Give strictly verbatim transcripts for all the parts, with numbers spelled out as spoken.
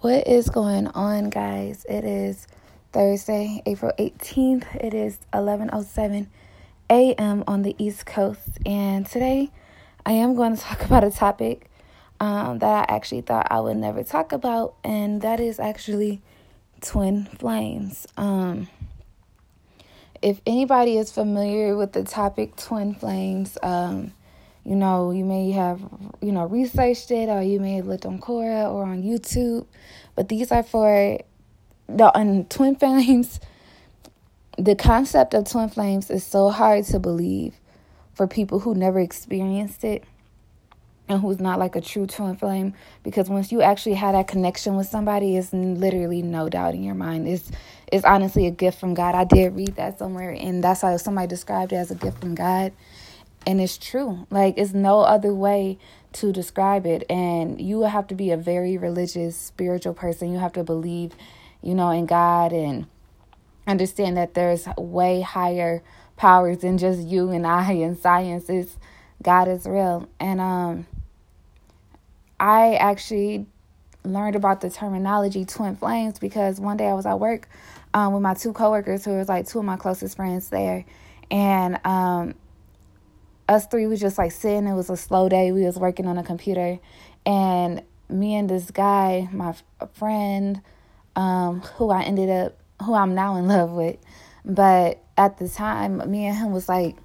What is going on, guys? It is Thursday, April eighteenth. It is eleven oh seven a.m. on the East Coast, and today I am going to talk about a topic um, that I actually thought I would never talk about, and that is actually twin flames. Um, if anybody is familiar with the topic twin flames, um, you know, you may have, you know, researched it, or you may have looked on Quora or on YouTube, but these are for the on twin flames. The concept of twin flames is so hard to believe for people who never experienced it and who's not like a true twin flame, because once you actually have that connection with somebody, it's literally no doubt in your mind. It's it's honestly a gift from God. I did read that somewhere, and that's how somebody described it as a gift from God. And it's true. Like, it's no other way to describe it. And you will have to be a very religious, spiritual person. You have to believe, you know, in God and understand that there's way higher powers than just you and I and science. It's, God is real. And um, I actually learned about the terminology twin flames because one day I was at work um, with my two coworkers who was like two of my closest friends there. And um, us three was just like sitting. It was a slow day. We was working on a computer. And me and this guy, my friend, um, who I ended up, who I'm now in love with. But at the time, me and him was like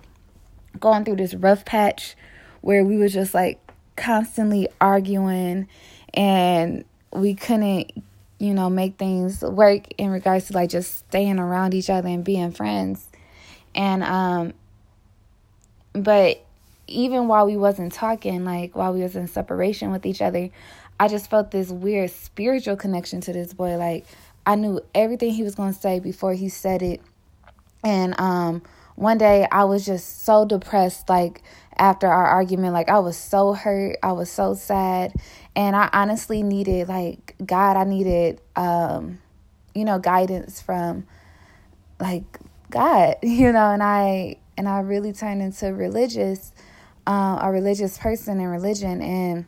going through this rough patch where we was just like constantly arguing, and we couldn't, you know, make things work in regards to like just staying around each other and being friends. And um but even while we wasn't talking, like while we was in separation with each other, I just felt this weird spiritual connection to this boy. Like, I knew everything he was going to say before he said it. And um, one day I was just so depressed, like after our argument, like I was so hurt. I was so sad. And I honestly needed like God. I needed, um, you know, guidance from like God, you know, and I and I really turned into religious, uh, a religious person in religion. And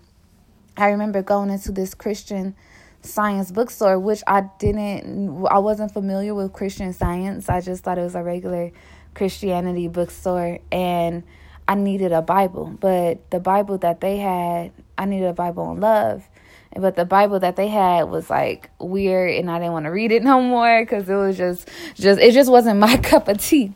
I remember going into this Christian science bookstore, which I didn't, I wasn't familiar with Christian Science. I just thought it was a regular Christianity bookstore, and I needed a Bible. But the Bible that they had, I needed a Bible on love. But the Bible that they had was like weird, and I didn't want to read it no more because it was just, just, it just wasn't my cup of tea.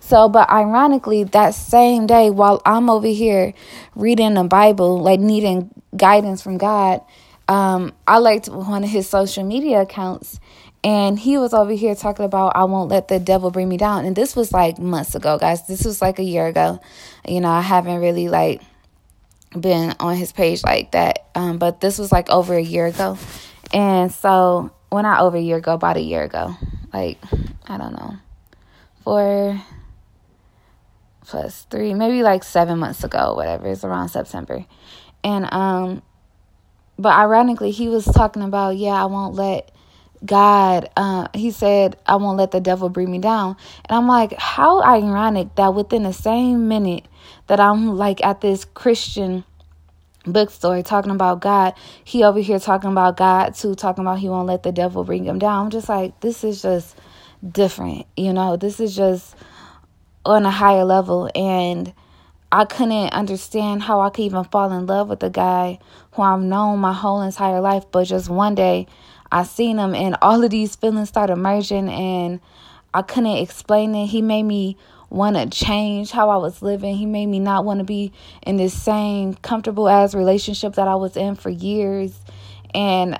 So, but ironically, that same day while I'm over here reading the Bible, like needing guidance from God, um, I liked one of his social media accounts, and he was over here talking about, I won't let the devil bring me down. And this was like months ago, guys. This was like a year ago. You know, I haven't really like been on his page like that. Um, but this was like over a year ago. And so when I over a year ago, about a year ago, like, I don't know, four plus three, maybe like seven months ago, whatever. It's around September. And, um, but ironically, he was talking about, yeah, I won't let God, uh, he said, I won't let the devil bring me down. And I'm like, how ironic that within the same minute that I'm like at this Christian bookstore talking about God, he over here talking about God too, talking about he won't let the devil bring him down. I'm just like, this is just different, you know, this is just on a higher level. And I couldn't understand how I could even fall in love with a guy who I've known my whole entire life, but just one day I seen him and all of these feelings started merging, and I couldn't explain it. He made me want to change how I was living. He made me not want to be in this same comfortable ass relationship that I was in for years, and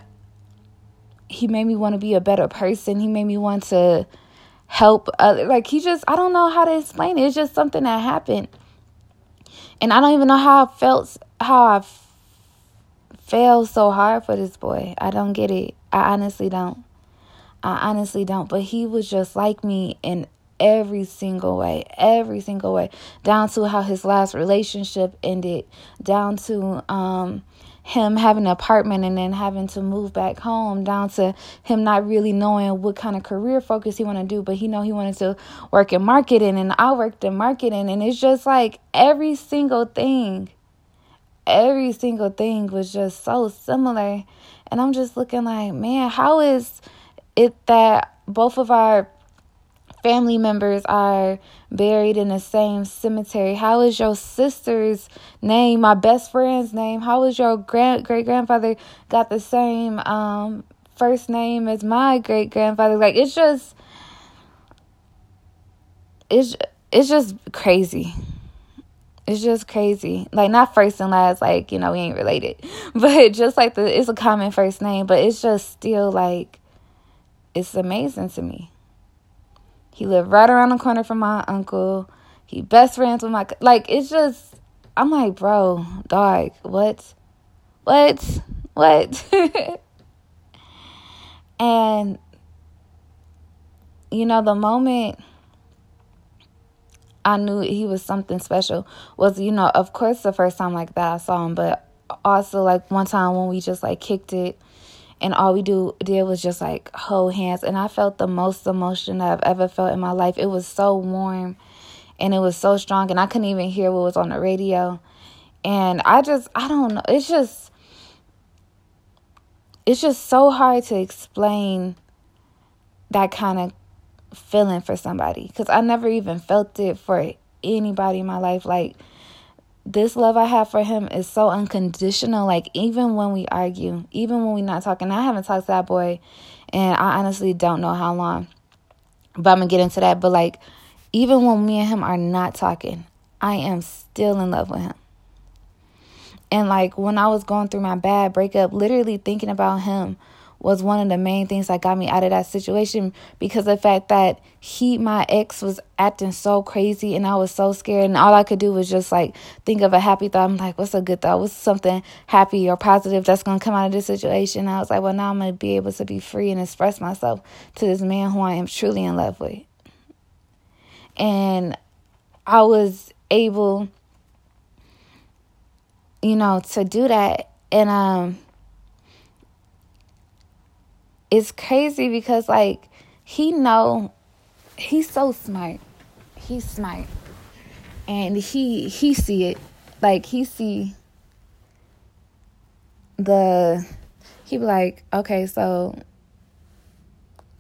he made me want to be a better person. He made me want to help other. Like, he just, I don't know how to explain it. It's just something that happened. And I don't even know how I felt, how I f- fell so hard for this boy. I don't get it. I honestly don't. I honestly don't. But he was just like me in every single way, every single way, down to how his last relationship ended, down to, um, him having an apartment and then having to move back home, down to him not really knowing what kind of career focus he want to do, but he know he wanted to work in marketing, and I worked in marketing, and it's just like every single thing, every single thing was just so similar. And I'm just looking like, man, how is it that both of our family members are buried in the same cemetery? How is your sister's name, my best friend's name, how is your grand great-grandfather got the same um, first name as my great-grandfather? Like, it's just, it's, it's just crazy. It's just crazy. Like, not first and last, like, you know, we ain't related. But just like, the it's a common first name, but it's just still, like, it's amazing to me. He lived right around the corner from my uncle. He best friends with my, like, it's just, I'm like, bro, dog, what? What? What? And, you know, the moment I knew he was something special was, you know, of course, the first time like that I saw him, but also like one time when we just like kicked it and all we do did was just like hold hands. And I felt the most emotion that I've ever felt in my life. It was so warm and it was so strong and I couldn't even hear what was on the radio. And I just, I don't know. It's just, it's just so hard to explain that kind of feeling for somebody, because I never even felt it for anybody in my life. Like, this love I have for him is so unconditional. Like, even when we argue, even when we're not talking, I haven't talked to that boy and I honestly don't know how long, but I'm gonna get into that. But like, even when me and him are not talking, I am still in love with him. And like, when I was going through my bad breakup, literally thinking about him was one of the main things that got me out of that situation, because the fact that he, my ex, was acting so crazy and I was so scared, and all I could do was just like think of a happy thought. I'm like, what's a good thought? What's something happy or positive that's going to come out of this situation? And I was like, well, now I'm going to be able to be free and express myself to this man who I am truly in love with. And I was able, you know, to do that. And, um, it's crazy because, like, he know, he's so smart. He's smart. And he he see it. Like, he see the, he be like, okay, so,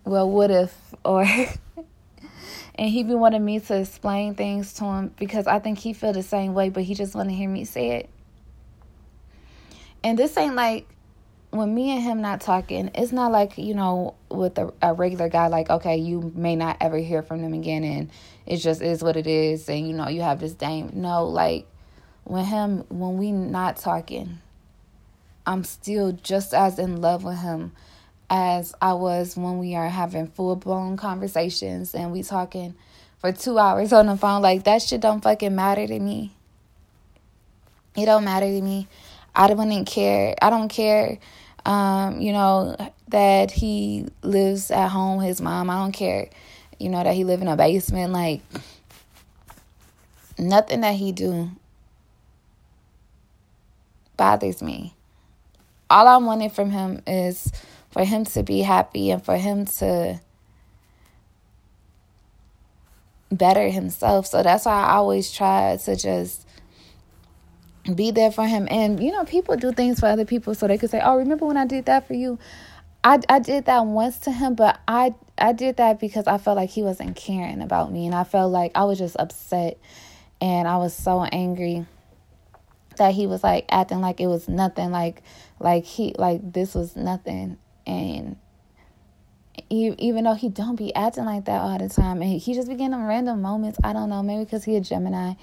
well, what if, or, and he be wanting me to explain things to him because I think he feel the same way, but he just want to hear me say it. And this ain't like, when me and him not talking, it's not like, you know, with a, a regular guy, like, okay, you may not ever hear from them again and it just is what it is and, you know, you have this dame. No, like, when him, when we not talking, I'm still just as in love with him as I was when we are having full-blown conversations and we talking for two hours on the phone. Like, that shit don't fucking matter to me. It don't matter to me. I wouldn't care. I don't care. Um, you know, that he lives at home, his mom, I don't care, you know, that he live in a basement, like, nothing that he do bothers me. All I wanted from him is for him to be happy and for him to better himself. So that's why I always try to just be there for him. And, you know, people do things for other people so they could say, oh, remember when I did that for you? I, I did that once to him, but I, I did that because I felt like he wasn't caring about me. And I felt like I was just upset. And I was so angry that he was, like, acting like it was nothing. Like, like he, like this was nothing. And he, even though he don't be acting like that all the time, and he just be getting them random moments. I don't know, maybe because he a Gemini.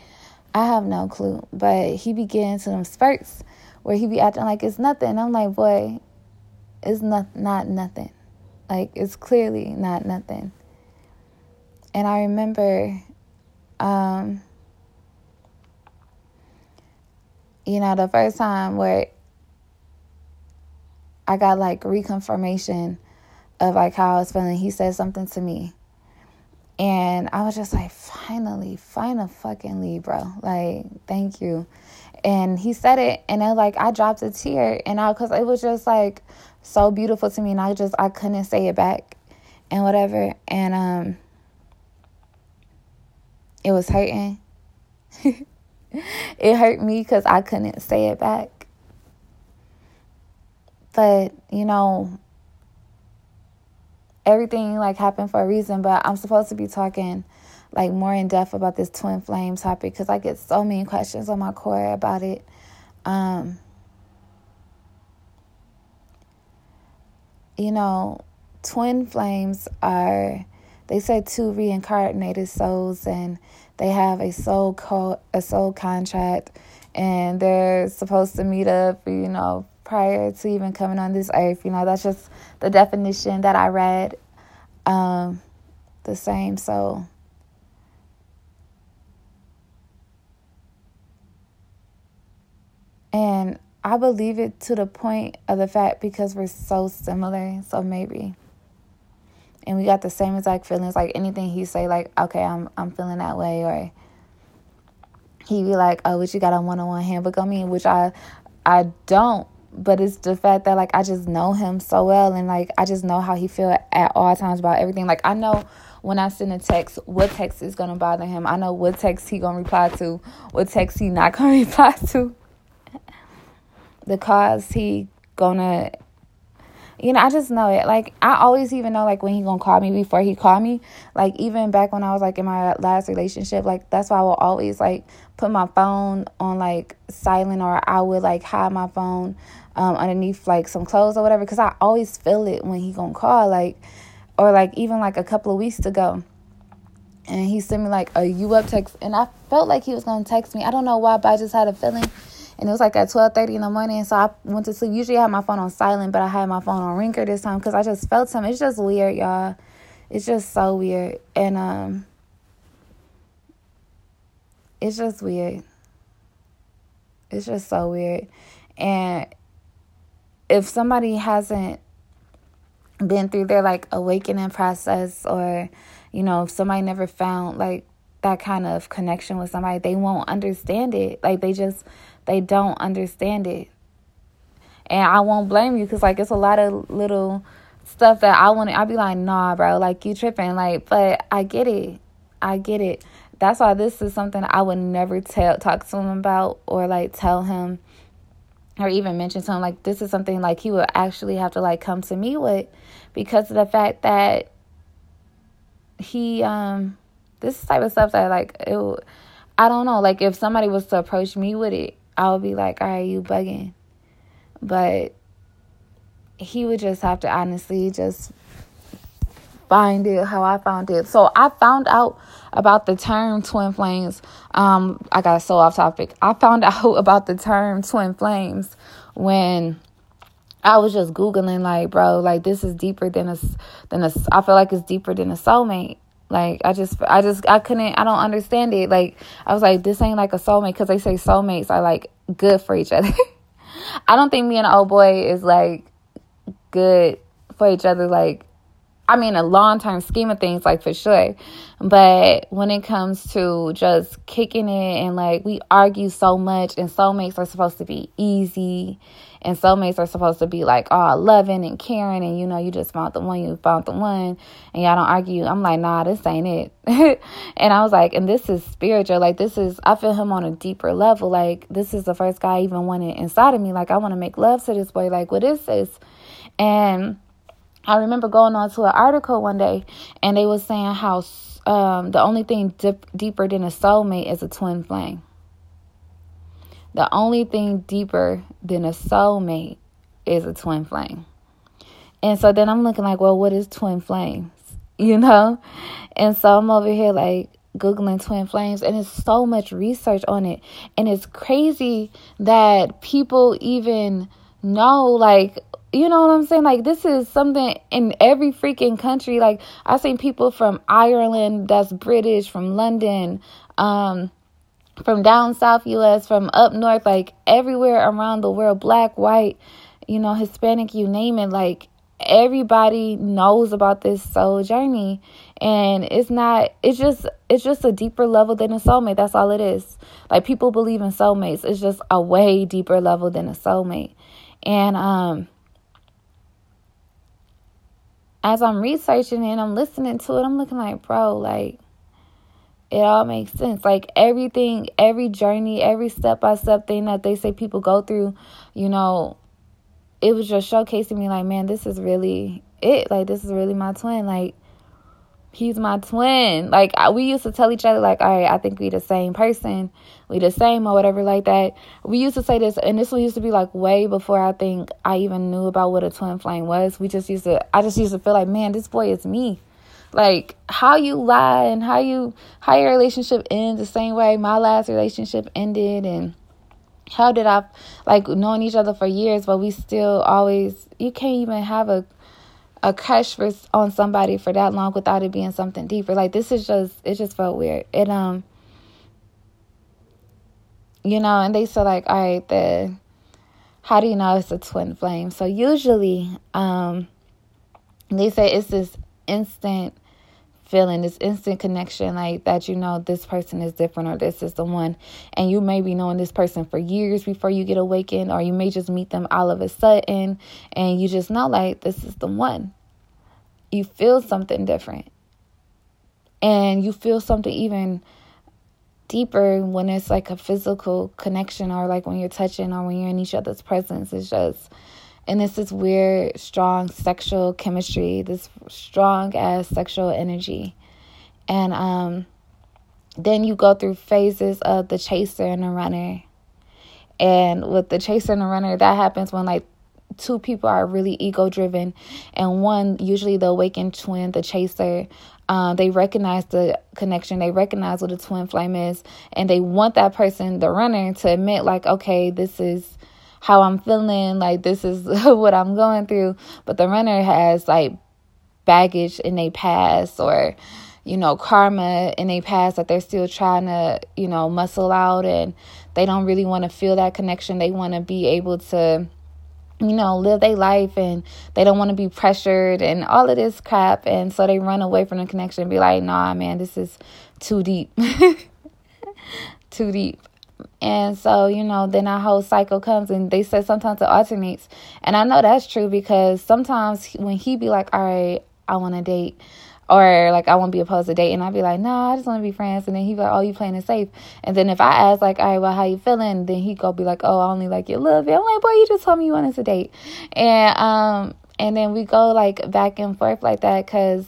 I have no clue, but he be getting to them spurts where he be acting like it's nothing. I'm like, boy, it's not, not nothing. Like, it's clearly not nothing. And I remember, um, you know, the first time where I got, like, reconfirmation of, like, how I was feeling, he said something to me. And I was just like, finally, final fucking lead, bro. Like, thank you. And he said it, and I, like, I dropped a tear, and I, because it was just, like, so beautiful to me, and I just, I couldn't say it back, and whatever. And um, it was hurting. It hurt me because I couldn't say it back. But, you know, everything, like, happened for a reason. But I'm supposed to be talking, like, more in depth about this twin flame topic because I get so many questions on my core about it. Um, you know, twin flames are, they say, two reincarnated souls, and they have a soul co- a soul contract, and they're supposed to meet up, you know, prior to even coming on this earth. You know, that's just the definition that I read. Um, the same, so... And I believe it to the point of the fact because we're so similar, so maybe. And we got the same exact feelings, like anything he say, like, okay, I'm I'm feeling that way, or he be like, oh, but you got a one-on-one handbook on me, which I I don't, but it's the fact that, like, I just know him so well, and, like, I just know how he feel at all times about everything. Like, I know when I send a text, what text is going to bother him. I know what text he going to reply to, what text he not going to reply to. The cause he gonna, you know, I just know it. Like, I always even know, like, when he gonna call me before he call me. Like, even back when I was, like, in my last relationship, like, that's why I will always, like, put my phone on, like, silent, or I would, like, hide my phone um, underneath, like, some clothes or whatever, because I always feel it when he gonna call, like, or, like, even, like, a couple of weeks ago. And he sent me, like, a you up text, and I felt like he was gonna text me. I don't know why, but I just had a feeling. And it was like at twelve thirty in the morning, so I went to sleep. Usually I have my phone on silent, but I had my phone on ringer this time because I just felt something. It's just weird, y'all. It's just so weird. And um, it's just weird. It's just so weird. And if somebody hasn't been through their, like, awakening process, or, you know, if somebody never found, like, that kind of connection with somebody, they won't understand it. Like, they just... They don't understand it. And I won't blame you because, like, it's a lot of little stuff that I want to... I'll be like, nah, bro, like, you tripping. Like, but I get it. I get it. That's why this is something I would never tell, talk to him about, or, like, tell him or even mention to him. Like, this is something, like, he would actually have to, like, come to me with because of the fact that he... um, this type of stuff that, like, it, I don't know. Like, if somebody was to approach me with it, I would be like, all right, you bugging. But he would just have to honestly just find it how I found it. So I found out about the term twin flames. Um, I got so off topic. I found out about the term twin flames when I was just Googling, like, bro, like, this is deeper than a, than a, I feel like it's deeper than a soulmate. Like, I just, I just, I couldn't, I don't understand it. Like, I was like, this ain't like a soulmate. Because they say soulmates are, like, good for each other. I don't think me and an old boy is, like, good for each other. Like, I mean, a long-term scheme of things, like, for sure. But when it comes to just kicking it and, like, we argue so much. And soulmates are supposed to be easy. And soulmates are supposed to be, like, all loving and caring. And, you know, you just found the one, you found the one. And y'all don't argue. I'm like, nah, this ain't it. And I was like, and this is spiritual. Like, this is, I feel him on a deeper level. Like, this is the first guy I even wanted inside of me. Like, I want to make love to this boy. Like, what is this? And I remember going on to an article one day. And they was saying how um, the only thing dip, deeper than a soulmate is a twin flame. The only thing deeper than a soulmate is a twin flame. And so then I'm looking like, well, what is twin flames? You know? And so I'm over here, like, Googling twin flames. And there's so much research on it. And it's crazy that people even know, like, you know what I'm saying? Like, this is something in every freaking country. Like, I've seen people from Ireland that's British, from London, um... from down south U S, from up north, like, everywhere around the world, black, white, you know, Hispanic, you name it, like, everybody knows about this soul journey. And it's not, it's just, it's just a deeper level than a soulmate. That's all it is. Like, people believe in soulmates. It's just a way deeper level than a soulmate. And, um, as I'm researching it and I'm listening to it, I'm looking like, bro, like, it all makes sense. Like everything, every journey, every step-by-step thing that they say people go through, you know, it was just showcasing me like, man, this is really it. Like, this is really my twin. Like, he's my twin. Like, I, we used to tell each other, like, all right, I think we the same person. We the same or whatever like that. We used to say this, and this one used to be, like, way before I think I even knew about what a twin flame was. We just used to, I just used to feel like, man, this boy is me. Like, how you lie and how you, how your relationship ends the same way my last relationship ended, and how did I, like, knowing each other for years, but we still always, you can't even have a, a crush for, on somebody for that long without it being something deeper. Like, this is just, it just felt weird. It, um, you know, and they said, like, all right, the, how do you know it's a twin flame? So usually, um, they say it's this instant feeling, this instant connection, like, that you know this person is different or this is the one, and you may be knowing this person for years before you get awakened, or you may just meet them all of a sudden and you just know, like, this is the one. You feel something different, and you feel something even deeper when it's like a physical connection, or like when you're touching, or when you're in each other's presence. It's just, and it's this weird, strong sexual chemistry, this strong-ass sexual energy. And um, then you go through phases of the chaser and the runner. And with the chaser and the runner, that happens when, like, two people are really ego-driven. And one, usually the awakened twin, the chaser, um, they recognize the connection. They recognize what a twin flame is. And they want that person, the runner, to admit, like, okay, this is how I'm feeling, like, this is what I'm going through. But the runner has, like, baggage in their past, or, you know, karma in their past that they're still trying to, you know, muscle out, and they don't really want to feel that connection. They want to be able to, you know, live their life, and they don't want to be pressured and all of this crap. And so they run away from the connection and be like, nah, man, this is too deep. Too deep. And so, you know, then our whole cycle comes, and they said sometimes it alternates. And I know that's true, because sometimes when he be like, all right, I want to date, or like, I won't be opposed to date, and I'll be like, no, nah, I just want to be friends. And then he be like, oh, you playing it safe. And then if I ask, like, all right, well, how you feeling? Then he go be like, oh, I only like you a little bit. I'm like, boy, you just told me you wanted to date. And, um, and then we go, like, back and forth like that, because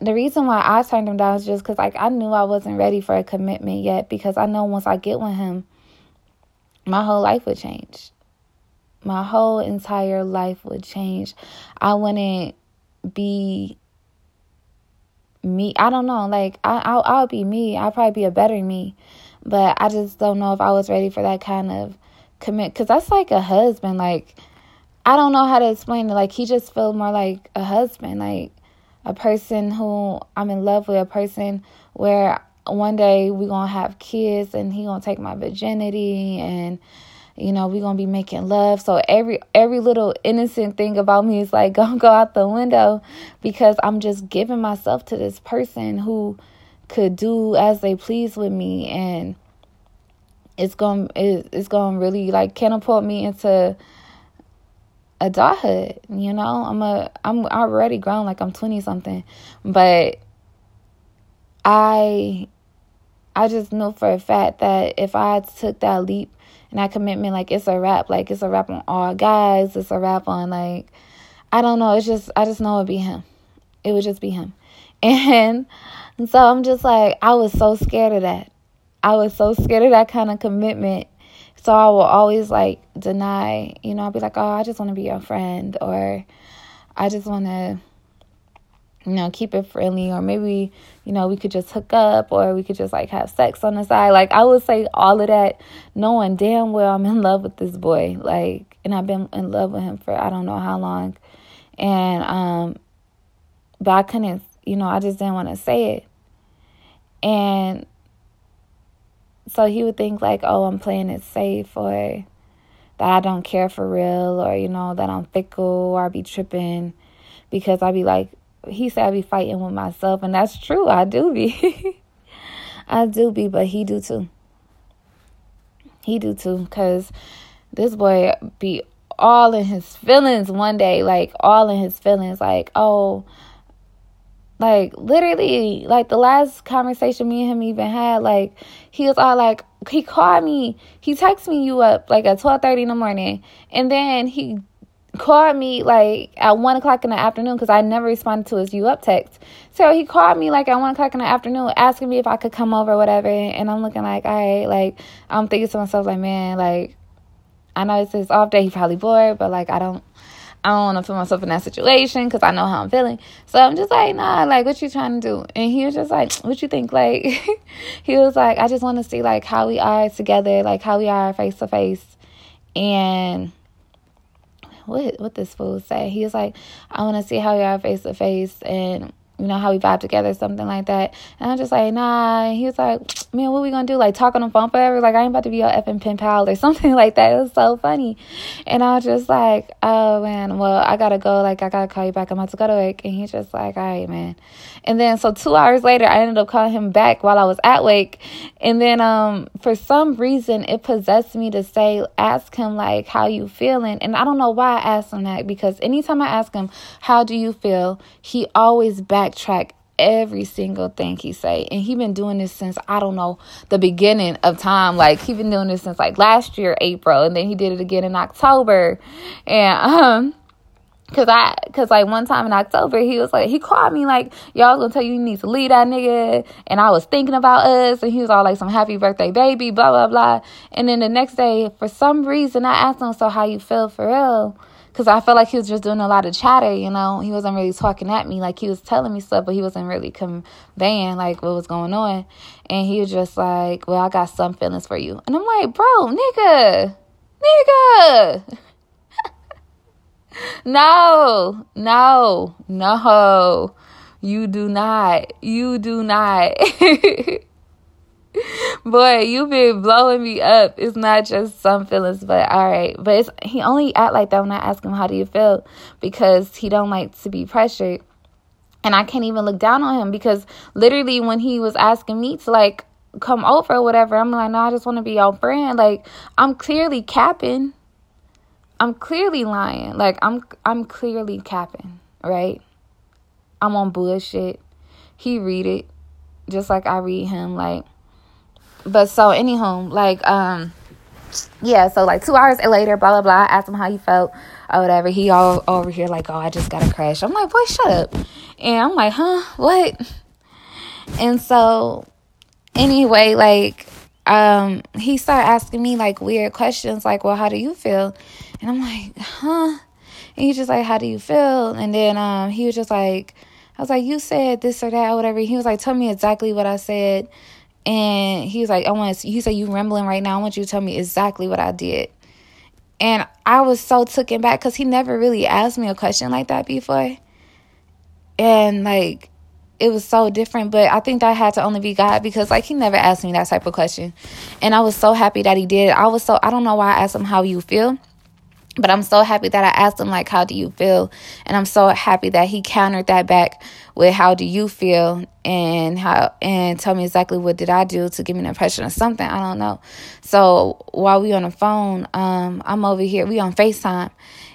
the reason why I turned him down is just because, like, I knew I wasn't ready for a commitment yet, because I know once I get with him, my whole life would change. My whole entire life would change. I wouldn't be me. I don't know. Like, I, I'll, I'll be me. I'll probably be a better me. But I just don't know if I was ready for that kind of commit. Because that's like a husband. Like, I don't know how to explain it. Like, he just feels more like a husband. Like, a person who I'm in love with, a person where one day we're going to have kids, and he going to take my virginity, and, you know, we're going to be making love. So every every little innocent thing about me is, like, going to go out the window, because I'm just giving myself to this person who could do as they please with me. And it's going it, it's going to really, like, catapult me into adulthood, you know. I'm a, I'm already grown, like, I'm twenty something, but I, I just knew for a fact that if I took that leap and that commitment, like, it's a wrap, like, it's a wrap on all guys, it's a wrap on, like, I don't know, it's just, I just know it'd be him, it would just be him, and, and so I'm just like, I was so scared of that, I was so scared of that kind of commitment. So I will always, like, deny, you know, I'll be like, oh, I just want to be your friend, or I just want to, you know, keep it friendly, or maybe, you know, we could just hook up, or we could just, like, have sex on the side. Like, I would say all of that knowing damn well I'm in love with this boy, like, and I've been in love with him for I don't know how long. And, um, but I couldn't, you know, I just didn't want to say it. And so he would think, like, oh, I'm playing it safe, or that I don't care for real, or, you know, that I'm fickle, or I be tripping, because I be like, he said I be fighting with myself, and that's true. I do be. I do be, but he do too. He do too, because this boy be all in his feelings one day, like, all in his feelings, like, oh, Like, literally, like, the last conversation me and him even had, like, he was all like, he called me, he texted me you up, like, at twelve thirty in the morning, and then he called me, like, at one o'clock in the afternoon, because I never responded to his you up text, so he called me, like, at one o'clock in the afternoon, asking me if I could come over or whatever, and I'm looking like, all right, like, I'm thinking to myself, like, man, like, I know it's his off day, he probably bored, but, like, I don't... I don't want to put myself in that situation because I know how I'm feeling. So I'm just like, nah, like, what you trying to do? And he was just like, what you think? Like, he was like, I just want to see, like, how we are together, like, how we are face to face. And what what this fool say? He was like, I want to see how we are face to face and, you know, how we vibe together, something like that. And I'm just like, nah. And he was like, man, what we going to do? Like, talk on the phone forever? Like, I ain't about to be your effing pen pal or something like that. It was so funny. And I was just like, oh, man, well, I got to go. Like, I got to call you back. I'm about to go to Wake. And he's just like, all right, man. And then, so two hours later, I ended up calling him back while I was at Wake. And then, um, for some reason, it possessed me to say, ask him, like, how you feeling? And I don't know why I asked him that, because anytime I ask him, how do you feel, he always back track every single thing he say, and he been doing this since I don't know the beginning of time. Like, he been doing this since like last year April, and then he did it again in October. And um cause I cause like one time in October, he was like, he called me like, y'all gonna tell you you need to leave that nigga, and I was thinking about us, and he was all like, some happy birthday baby, blah blah blah. And then the next day, for some reason, I asked him, so how you feel for real? Because I felt like he was just doing a lot of chatter, you know. He wasn't really talking at me. Like, he was telling me stuff, but he wasn't really conveying, like, what was going on. And he was just like, well, I got some feelings for you. And I'm like, bro, nigga, nigga. no, no, no, you do not. You do not. Boy, you been blowing me up. It's not just some feelings, but all right. But it's, he only act like that when I ask him, how do you feel? Because he don't like to be pressured. And I can't even look down on him, because literally when he was asking me to, like, come over or whatever, I'm like, no, I just want to be your friend. Like, I'm clearly capping. I'm clearly lying. Like, I'm, I'm clearly capping, right? I'm on bullshit. He read it just like I read him, like. But so, anywho, like, um, yeah, so, like, two hours later, blah, blah, blah, I asked him how he felt or whatever. He all over here like, oh, I just got a crash. I'm like, boy, shut up. And I'm like, huh, what? And so, anyway, like, um, he started asking me, like, weird questions, like, well, how do you feel? And I'm like, huh? And he's just like, how do you feel? And then um, he was just like, I was like, you said this or that or whatever. He was like, tell me exactly what I said. And he was like, I want to, he said, you rambling right now. I want you to tell me exactly what I did. And I was so taken back, because he never really asked me a question like that before. And, like, it was so different. But I think that had to only be God, because, like, he never asked me that type of question. And I was so happy that he did. I was so, I don't know why I asked him how you feel. But I'm so happy that I asked him, like, how do you feel? And I'm so happy that he countered that back with, how do you feel? And how, and tell me exactly what did I do to give me an impression of something. I don't know. So while we on the phone, um, I'm over here. We on FaceTime.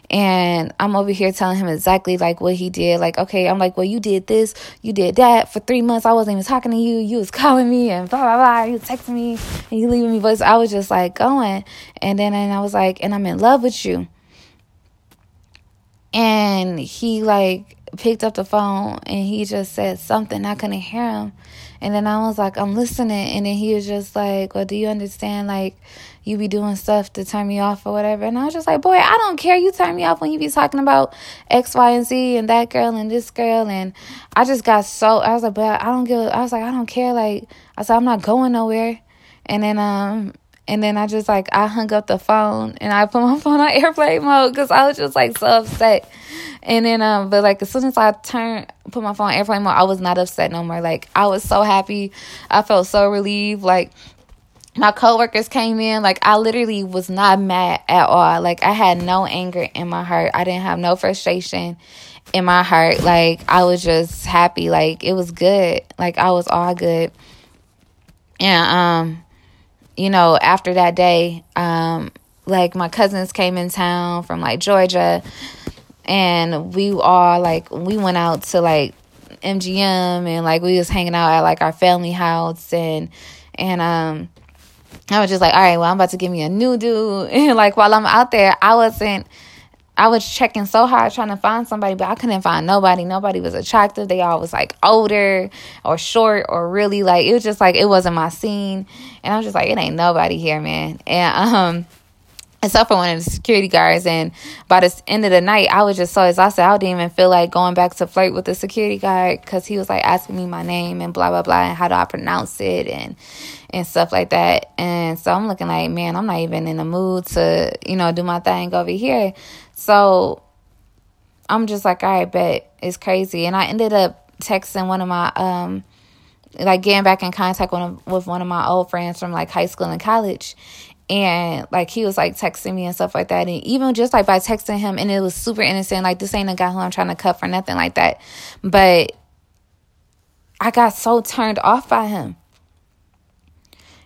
And I'm over here telling him exactly, like, what he did. Like, okay, I'm like, well, you did this, you did that. For three months, I wasn't even talking to you. You was calling me and blah, blah, blah. You texting me and you leaving me voice. I was just, like, going. And then and I was like, and I'm in love with you. And he, like, picked up the phone, and he just said something. I couldn't hear him. And then I was like, I'm listening. And then he was just like, well, do you understand, like, you be doing stuff to turn me off or whatever? And I was just like, boy, I don't care. You turn me off when you be talking about X, Y, and Z and that girl and this girl. And I just got so, I was like, but I don't give, I was like, I don't care. Like, I said, I'm not going nowhere. And then, um, And then I just, like, I hung up the phone, and I put my phone on airplane mode, because I was just, like, so upset. And then, um, but, like, as soon as I turned, put my phone on airplane mode, I was not upset no more. Like, I was so happy. I felt so relieved. Like, my coworkers came in. Like, I literally was not mad at all. Like, I had no anger in my heart. I didn't have no frustration in my heart. Like, I was just happy. Like, it was good. Like, I was all good. And, um... you know, after that day, um, like, my cousins came in town from, like, Georgia, and we all, like, we went out to, like, M G M, and like we was hanging out at like our family house, and and um I was just like, all right, well, I'm about to give me a new dude. And like while I'm out there, I wasn't I was checking so hard trying to find somebody, but I couldn't find nobody. Nobody was attractive. They all was like older or short or really like, it was just like, it wasn't my scene. And I was just like, it ain't nobody here, man. And um, except for one of the security guards. And by the end of the night, I was just so exhausted. I didn't even feel like going back to flirt with the security guard because he was like asking me my name and blah, blah, blah. And how do I pronounce it? And and stuff like that. And so I'm looking like, man, I'm not even in the mood to, you know, do my thing over here. So I'm just like, all right, bet, it's crazy. And I ended up texting one of my, um, like getting back in contact with one of, with one of my old friends from like high school and college. And like he was like texting me and stuff like that. And even just like by texting him, and it was super innocent. Like this ain't a guy who I'm trying to cut for nothing like that. But I got so turned off by him.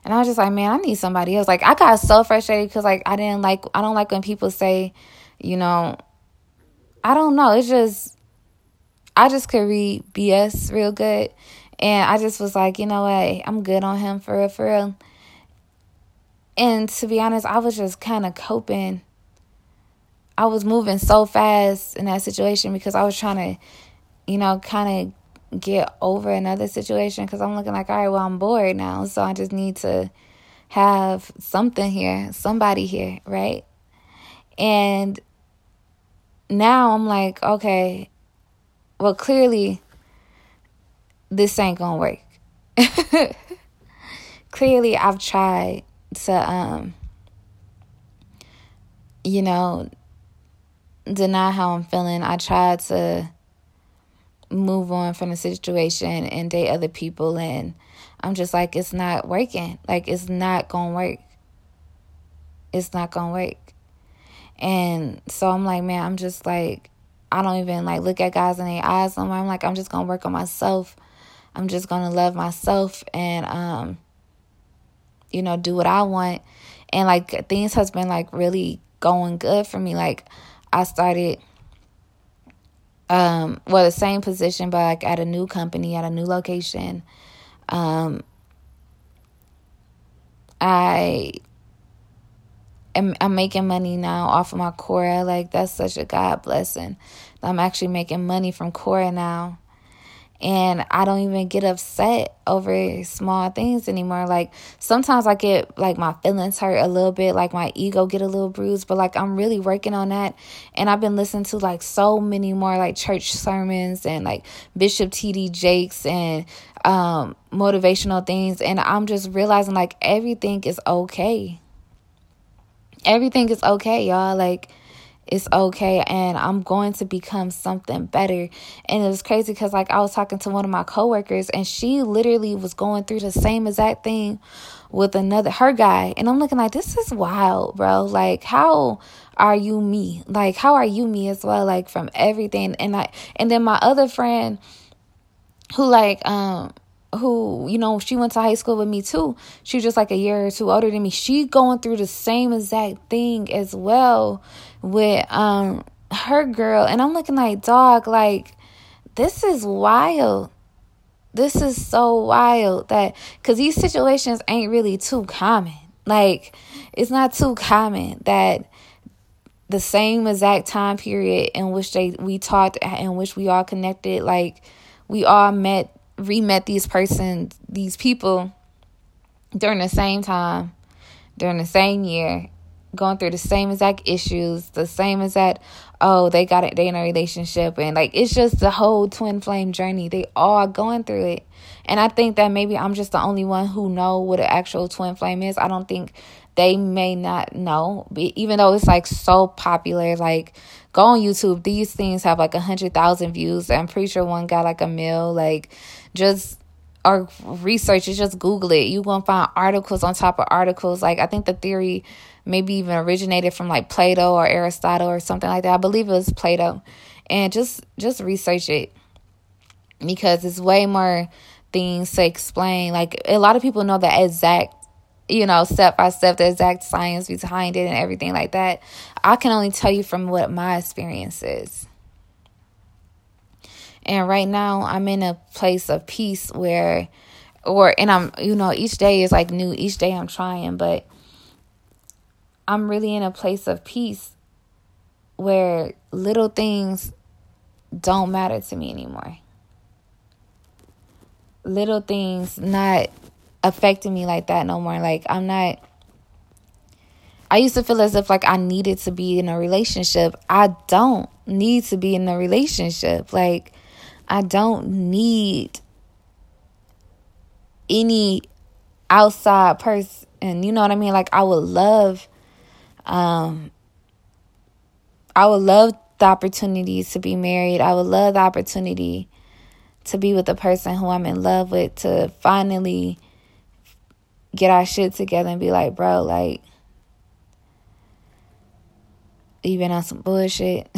And I was just like, man, I need somebody else. Like, I got so frustrated because, like, I didn't like, I don't like when people say, you know, I don't know. It's just, I just could read B S real good. And I just was like, you know what, I'm good on him for real, for real. And to be honest, I was just kind of coping. I was moving so fast in that situation because I was trying to, you know, kind of get over another situation because I'm looking like, all right, well, I'm bored now, so I just need to have something here, somebody here, right? And now I'm like, okay, well, clearly this ain't gonna work. Clearly I've tried to, um, you know, deny how I'm feeling. I tried to move on from the situation and date other people, and I'm just like, it's not working. Like, it's not gonna work. It's not gonna work. And so I'm like, man, I'm just like, I don't even like look at guys in their eyes. I'm like, I'm just gonna work on myself. I'm just gonna love myself and um you know, do what I want. And like things has been like really going good for me. Like I started Um, well, the same position, but like at a new company, at a new location. Um, I am I'm making money now off of my Quora. Like that's such a God blessing. I'm actually making money from Quora now, and I don't even get upset over small things anymore. Like sometimes I get like my feelings hurt a little bit, like my ego get a little bruised, but like I'm really working on that. And I've been listening to like so many more like church sermons and like Bishop T D Jakes and um motivational things, and I'm just realizing like everything is okay. Everything is okay, y'all. Like it's okay, and I'm going to become something better. And it was crazy because, like, I was talking to one of my coworkers, and she literally was going through the same exact thing with another her guy. And I'm looking like, this is wild, bro. Like, how are you me? Like, how are you me as well? Like, from everything. And I, and then my other friend, who like, um, who you know, she went to high school with me too. She was just like a year or two older than me. She going through the same exact thing as well with um her girl. And I'm looking like, dog, like this is wild. This is so wild that because these situations ain't really too common. Like it's not too common that the same exact time period in which they we talked, in which we all connected, like we all met. Remet these person, these people during the same time, during the same year, going through the same exact issues, the same exact, oh, they got it, they in a relationship. And like, it's just the whole twin flame journey. They all going through it. And I think that maybe I'm just the only one who know what an actual twin flame is. I don't think they may not know, even though it's like so popular. Like go on YouTube. These things have like a hundred thousand views. I'm pretty sure one got like a mil, like just or research it. Just Google it. You're going to find articles on top of articles. Like I think the theory maybe even originated from like Plato or Aristotle or something like that. I believe it was Plato. And just just research it because it's way more things to explain. Like a lot of people know the exact, you know, step by step, the exact science behind it and everything like that. I can only tell you from what my experience is. And right now I'm in a place of peace where, or, and I'm, you know, each day is like new, each day I'm trying, but I'm really in a place of peace where little things don't matter to me anymore. Little things not affecting me like that no more. Like I'm not, I used to feel as if like I needed to be in a relationship. I don't need to be in a relationship. Like I don't need any outside person. You know what I mean? Like I would love, um, I would love the opportunity to be married. I would love the opportunity to be with the person who I'm in love with, to finally get our shit together and be like, bro, like, you've been on some bullshit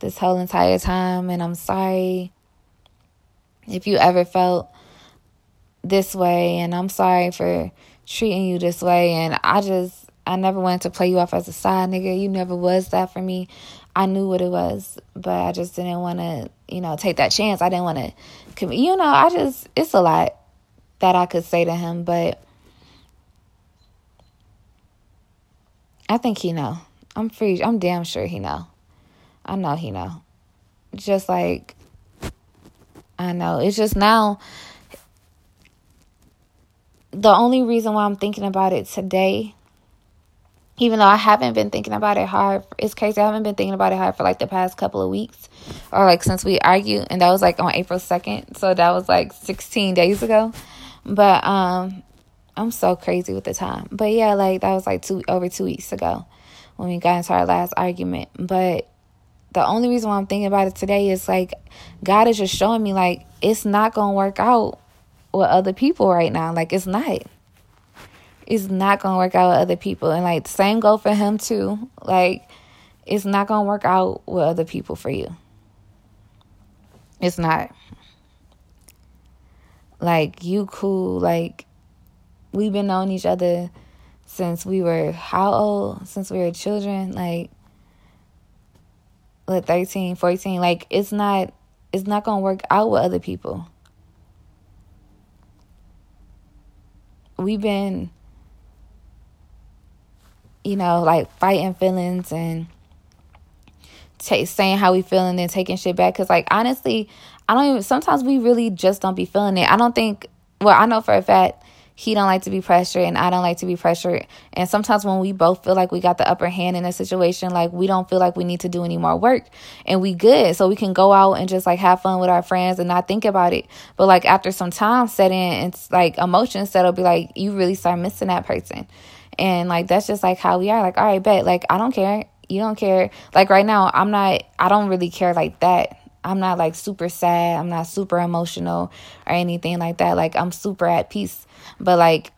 this whole entire time, and I'm sorry if you ever felt this way, and I'm sorry for treating you this way, and I just, I never wanted to play you off as a side nigga. You never was that for me. I knew what it was, but I just didn't want to, you know, take that chance. I didn't want to, com- you know, I just, it's a lot that I could say to him, but I think he know. I'm free. I'm damn sure he know. I know he know. Just like, I know. It's just now, the only reason why I'm thinking about it today, even though I haven't been thinking about it hard, it's crazy. I haven't been thinking about it hard for like the past couple of weeks, or like since we argued, and that was like on April second. So that was like sixteen days ago. But um, I'm so crazy with the time. But yeah, like that was like two over two weeks ago when we got into our last argument. But the only reason why I'm thinking about it today is like God is just showing me like it's not gonna work out with other people right now. Like it's not. It's not going to work out with other people. And, like, same goal for him, too. Like, it's not going to work out with other people for you. It's not. Like, you cool. Like, we've been knowing each other since we were how old? Since we were children? Like, like thirteen, fourteen. Like, it's not, it's not going to work out with other people. We've been... you know, like fighting feelings and t- saying how we feel and then taking shit back. Because, like, honestly, I don't even, sometimes we really just don't be feeling it. I don't think, well, I know for a fact he don't like to be pressured and I don't like to be pressured. And sometimes when we both feel like we got the upper hand in a situation, like, we don't feel like we need to do any more work. And we good. So we can go out and just, like, have fun with our friends and not think about it. But, like, after some time set in, it's, like, emotions settle, be like, you really start missing that person. And, like, that's just, like, how we are. Like, all right, bet. Like, I don't care. You don't care. Like, right now, I'm not, I don't really care like that. I'm not, like, super sad. I'm not super emotional or anything like that. Like, I'm super at peace. But, like,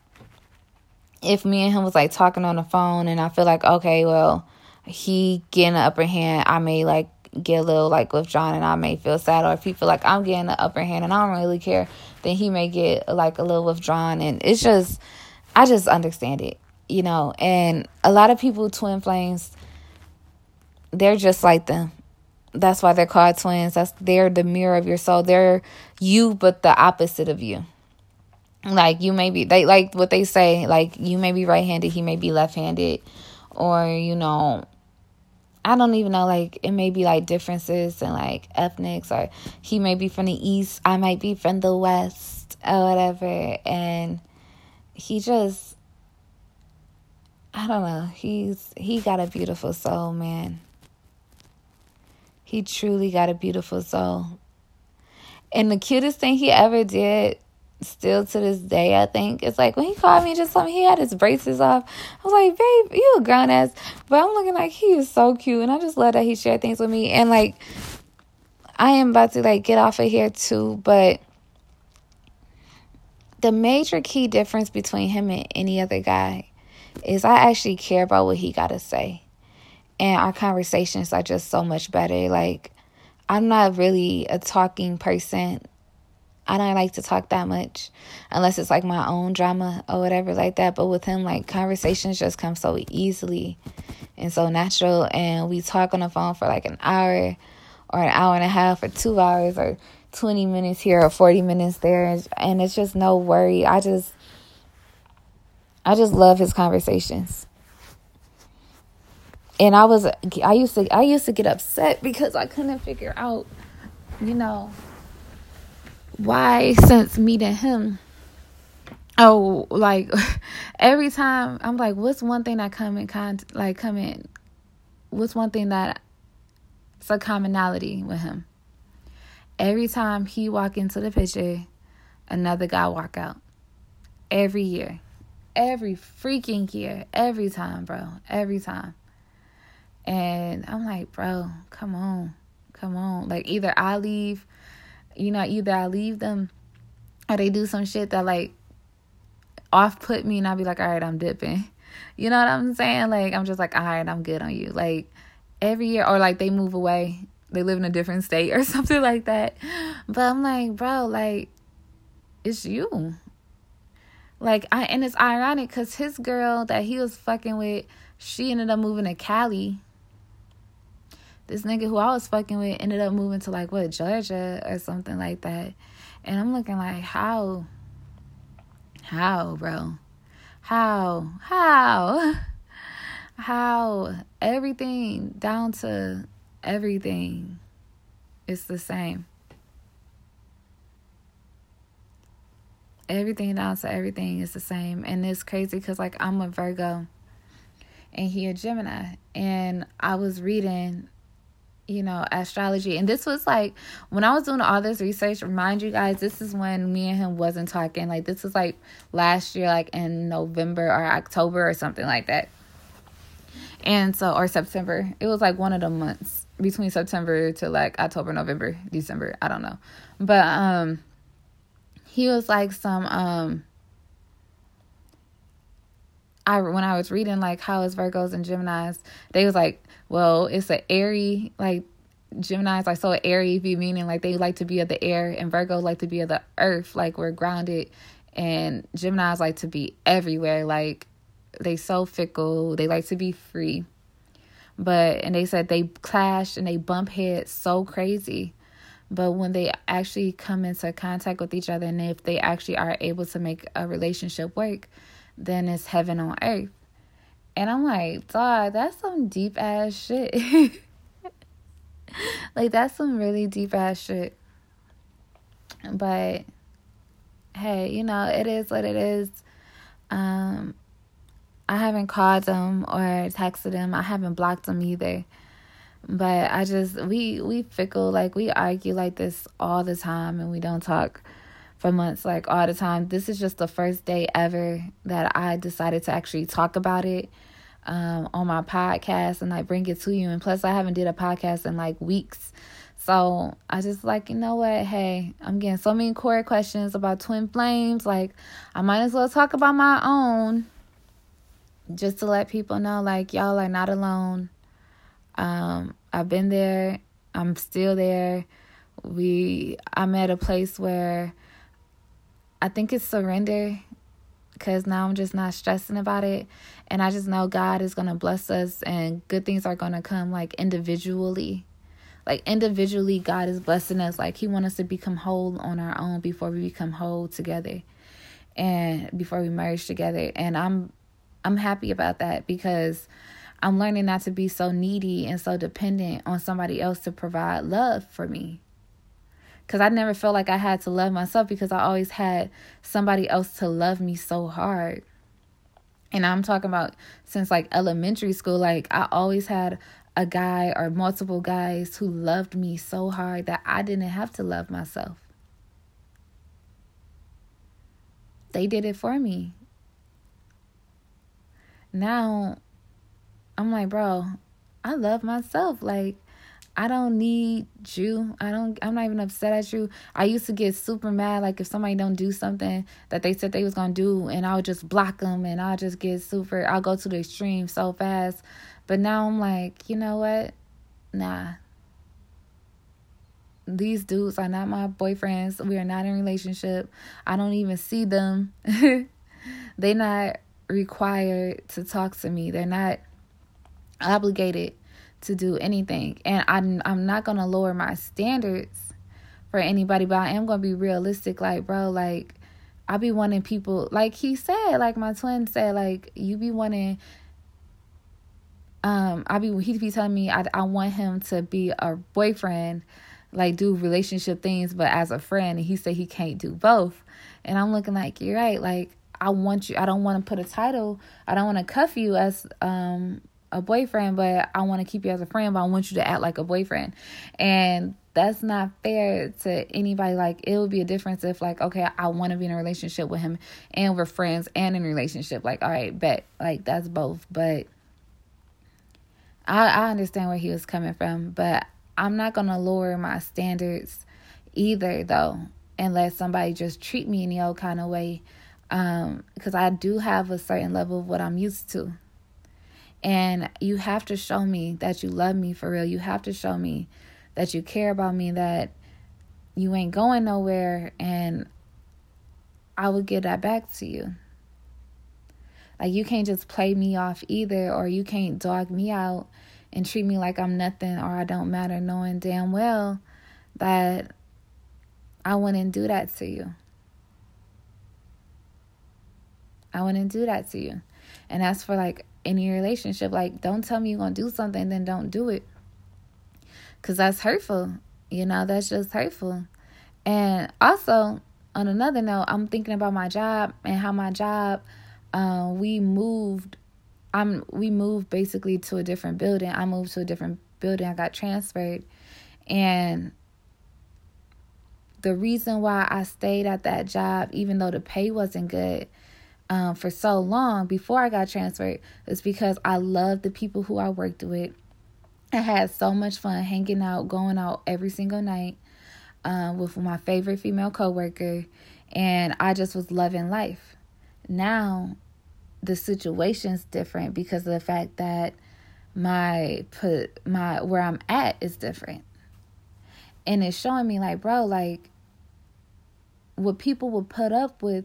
if me and him was, like, talking on the phone and I feel like, okay, well, he getting the upper hand, I may, like, get a little, like, withdrawn and I may feel sad. Or if he feel like I'm getting the upper hand and I don't really care, then he may get, like, a little withdrawn. And it's just, I just understand it. You know, and a lot of people, twin flames, they're just like them. That's why they're called twins. That's they're the mirror of your soul. They're you, but the opposite of you. Like you may be, they like what they say, like you may be right-handed, he may be left-handed, or, you know, I don't even know, like, it may be, like, differences and, like, ethnics, or he may be from the East, I might be from the West, or whatever, and he just... I don't know. He's he got a beautiful soul, man. He truly got a beautiful soul. And the cutest thing he ever did, still to this day, I think, is like when he called me and just told me he had his braces off. I was like, babe, you a grown ass. But I'm looking like he is so cute. And I just love that he shared things with me. And like, I am about to like get off of here too. But the major key difference between him and any other guy is I actually care about what he got to say. And our conversations are just so much better. Like, I'm not really a talking person. I don't like to talk that much unless it's, like, my own drama or whatever like that. But with him, like, conversations just come so easily and so natural. And we talk on the phone for, like, an hour or an hour and a half or two hours or twenty minutes here or forty minutes there. And it's just no worry. I just, I just love his conversations. And I was, I used to, I used to get upset because I couldn't figure out, you know, why since meeting him, oh, like every time I'm like, what's one thing that come in con, like come in, what's one thing that, it's a commonality with him. Every time he walk into the picture, another guy walk out. Every year, every freaking year, every time, bro, every time. And I'm like, bro, come on, come on. Like, either I leave, you know, either I leave them or they do some shit that, like, off-put me and I'll be like, all right, I'm dipping. You know what I'm saying? Like, I'm just like, all right, I'm good on you. Like, every year, or, like, they move away. They live in a different state or something like that. But I'm like, bro, like, it's you. Like, I and it's ironic because his girl that he was fucking with, she ended up moving to Cali. This nigga who I was fucking with ended up moving to, like, what, Georgia or something like that. And I'm looking like, how? How, bro? How? How? How? Everything down to everything is the same. Everything down to everything is the same. And it's crazy because, like, I'm a Virgo and he a Gemini. And I was reading, you know, astrology. And this was like, when I was doing all this research, remind you guys, this is when me and him wasn't talking. Like, this was like last year, like in November or October or something like that. And so, or September. It was like one of the months between September to like October, November, December. I don't know. But um, he was like some, um, I when I was reading like how is Virgos and Geminis, they was like, well, it's an airy, like Geminis like so airy, meaning like they like to be of the air, and Virgos like to be of the earth, like we're grounded, and Geminis like to be everywhere, like they so fickle, they like to be free. But and they said they clash and they bump heads so crazy, but when they actually come into contact with each other and if they actually are able to make a relationship work, then it's heaven on earth. And I'm like, dog, that's some deep ass shit. Like, that's some really deep ass shit. But hey, you know, it is what it is. Um, I haven't called them or texted them. I haven't blocked them either. But I just, we, we fickle, like we argue like this all the time and we don't talk for months, like all the time. This is just the first day ever that I decided to actually talk about it um, on my podcast and like bring it to you. And plus I haven't did a podcast in like weeks. So I just like, you know what? Hey, I'm getting so many core questions about twin flames. Like I might as well talk about my own just to let people know like y'all are not alone. Um, I've been there. I'm still there. We, I'm at a place where I think it's surrender because now I'm just not stressing about it. And I just know God is going to bless us and good things are going to come like individually. Like individually, God is blessing us. Like he wants us to become whole on our own before we become whole together and before we merge together. And I'm I'm happy about that because I'm learning not to be so needy and so dependent on somebody else to provide love for me. Because I never felt like I had to love myself because I always had somebody else to love me so hard. And I'm talking about since like elementary school, like I always had a guy or multiple guys who loved me so hard that I didn't have to love myself. They did it for me. Now I'm like, bro, I love myself. Like, I don't need you. I don't, I'm not even upset at you. I used to get super mad. Like if somebody don't do something that they said they was going to do and I'll just block them and I'll just get super, I'll go to the extreme so fast. But now I'm like, you know what? Nah. These dudes are not my boyfriends. We are not in a relationship. I don't even see them. They're not required to talk to me. They're not obligated to do anything. And I'm, I'm not going to lower my standards for anybody, but I am going to be realistic. Like, bro, like, I be wanting people, like he said, like my twin said, like, you be wanting, um, I be, he'd be telling me I, I want him to be a boyfriend, like do relationship things, but as a friend. And he said he can't do both. And I'm looking like, you're right. Like, I want you, I don't want to put a title. I don't want to cuff you as, um, a boyfriend, but I want to keep you as a friend, but I want you to act like a boyfriend. And that's not fair to anybody. Like, it would be a difference if, like, okay, I want to be in a relationship with him and we're friends and in a relationship. Like, all right, bet. Like, that's both. But I, I understand where he was coming from, but I'm not going to lower my standards either, though, and let somebody just treat me any old kind of way. Um, because I do have a certain level of what I'm used to. And you have to show me that you love me for real. You have to show me that you care about me, that you ain't going nowhere, and I will give that back to you. Like, you can't just play me off either, or you can't dog me out and treat me like I'm nothing or I don't matter, knowing damn well that I wouldn't do that to you. I wouldn't do that to you. And that's for, like, any relationship. Like, don't tell me you're going to do something, then don't do it. Because that's hurtful. You know, that's just hurtful. And also, on another note, I'm thinking about my job and how my job, uh, we moved. I'm we moved basically to a different building. I moved to a different building. I got transferred. And the reason why I stayed at that job, even though the pay wasn't good, Um, for so long before I got transferred, is because I loved the people who I worked with. I had so much fun hanging out, going out every single night um, with my favorite female coworker, and I just was loving life. Now, the situation's different because of the fact that my put my where I'm at is different, and it's showing me like, bro, like what people will put up with.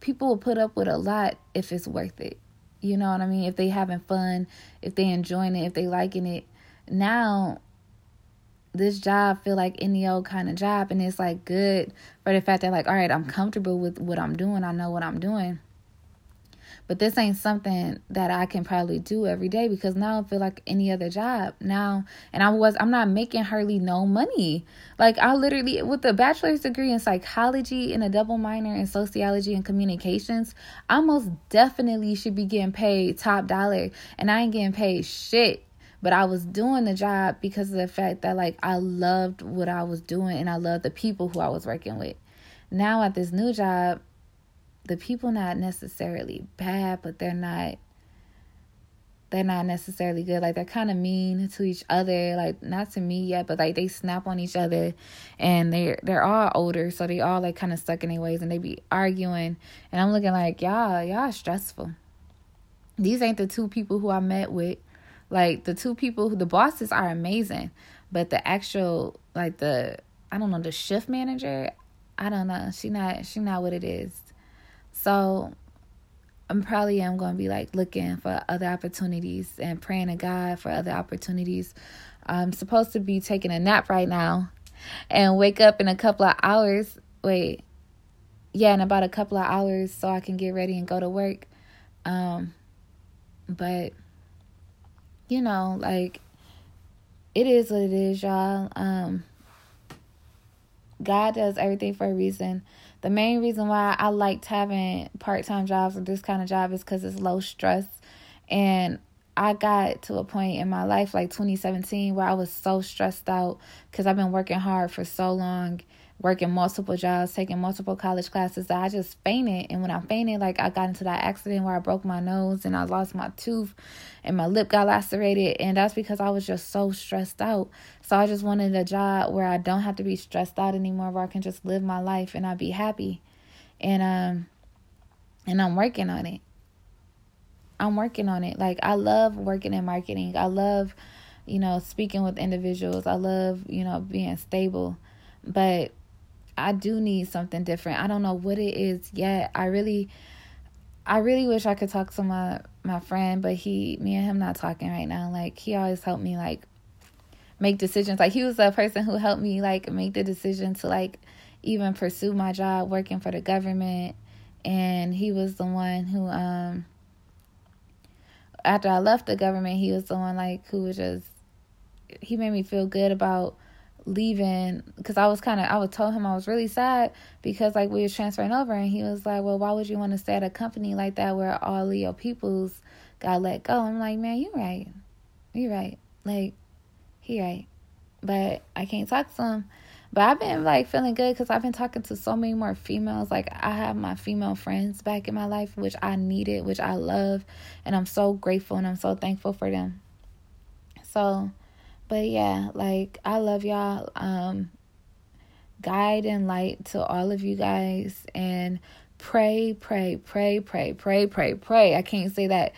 People will put up with a lot if it's worth it. You know what I mean? If they having fun, if they enjoying it, if they liking it. Now, this job feel like any old kind of job. And it's like good for the fact that like, all right, I'm comfortable with what I'm doing. I know what I'm doing. But this ain't something that I can probably do every day because now I feel like any other job now. And I was, I'm not making hardly no money. Like I literally, with a bachelor's degree in psychology and a double minor in sociology and communications, I most definitely should be getting paid top dollar, and I ain't getting paid shit. But I was doing the job because of the fact that like I loved what I was doing and I loved the people who I was working with. Now at this new job, the people not necessarily bad, but they're not, they're not necessarily good. Like, they're kind of mean to each other. Like, not to me yet, but, like, they snap on each other. And they're, they're all older, so they all, like, kind of stuck in their ways. And they be arguing. And I'm looking like, y'all, y'all stressful. These ain't the two people who I met with. Like, the two people, who, the bosses are amazing. But the actual, like, the, I don't know, the shift manager, I don't know. She not, she not what it is. So I'm probably am going to be like looking for other opportunities and praying to God for other opportunities. I'm supposed to be taking a nap right now and wake up in a couple of hours. Wait, yeah, in about a couple of hours so I can get ready and go to work. Um, but, you know, like it is what it is, y'all. Um, God does everything for a reason. The main reason why I liked having part-time jobs or this kind of job is because it's low stress. And I got to a point in my life, like twenty seventeen, where I was so stressed out because I've been working hard for so long, working multiple jobs, taking multiple college classes, that I just fainted. And when I fainted, like I got into that accident where I broke my nose and I lost my tooth and my lip got lacerated. And that's because I was just so stressed out. So I just wanted a job where I don't have to be stressed out anymore, where I can just live my life and I'll be happy. And um, and I'm working on it. I'm working on it. Like I love working in marketing. I love, you know, speaking with individuals. I love, you know, being stable. But I do need something different. I don't know what it is yet. I really, I really wish I could talk to my, my friend, but he, me and him not talking right now. Like, he always helped me, like, make decisions. Like, he was the person who helped me, like, make the decision to, like, even pursue my job working for the government. And he was the one who, um, after I left the government, he was the one, like, who was just, he made me feel good about leaving, because I was kind of, I would tell him I was really sad because, like, we were transferring over, and he was like, well, why would you want to stay at a company like that where all Leo peoples got let go? I'm like, man, you right. You right. Like, he right. But I can't talk to him. But I've been, like, feeling good because I've been talking to so many more females. Like, I have my female friends back in my life, which I needed, which I love. And I'm so grateful and I'm so thankful for them. So, but, yeah, like, I love y'all. Um, guide and light to all of you guys. And pray, pray, pray, pray, pray, pray, pray. I can't say that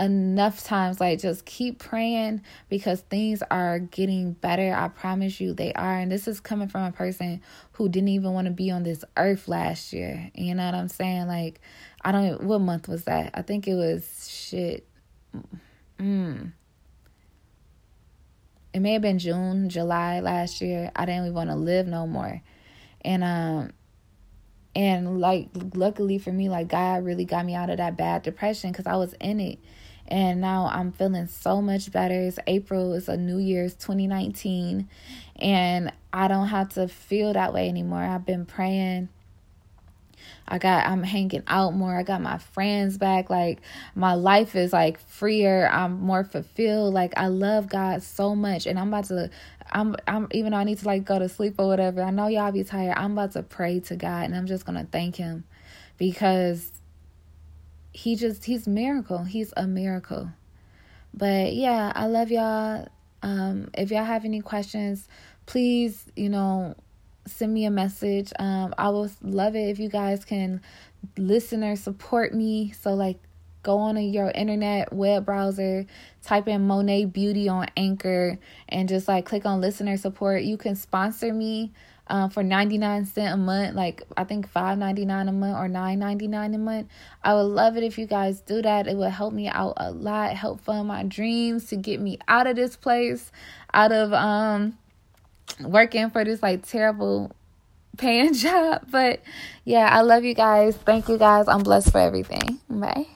enough times. Like, just keep praying, because things are getting better. I promise you they are. And this is coming from a person who didn't even want to be on this earth last year. You know what I'm saying? Like, I don't, what month was that? I think it was shit. Mm. It may have been June, July last year. I didn't even want to live no more. And, um, and like, luckily for me, like, God really got me out of that bad depression, because I was in it. And now I'm feeling so much better. It's April. It's a new year's twenty nineteen. And I don't have to feel that way anymore. I've been praying. I got, I'm hanging out more. I got my friends back. Like, my life is, like, freer. I'm more fulfilled. Like, I love God so much. And I'm about to, I'm, I'm, even though I need to, like, go to sleep or whatever, I know y'all be tired. I'm about to pray to God, and I'm just going to thank him, because He just, he's miracle. He's a miracle. But yeah, I love y'all. Um, if y'all have any questions, please, you know, send me a message. Um, I would love it if you guys can listen or support me. So, like, go on your internet web browser, type in Monet Beauty on Anchor, and just, like, click on listener support. You can sponsor me. Um, for ninety-nine cents a month, like, I think five ninety-nine a month or nine ninety-nine a month. I would love it if you guys do that. It would help me out a lot, help fund my dreams to get me out of this place, out of um working for this, like, terrible paying job. But yeah, I love you guys. Thank you guys. I'm blessed for everything. Bye.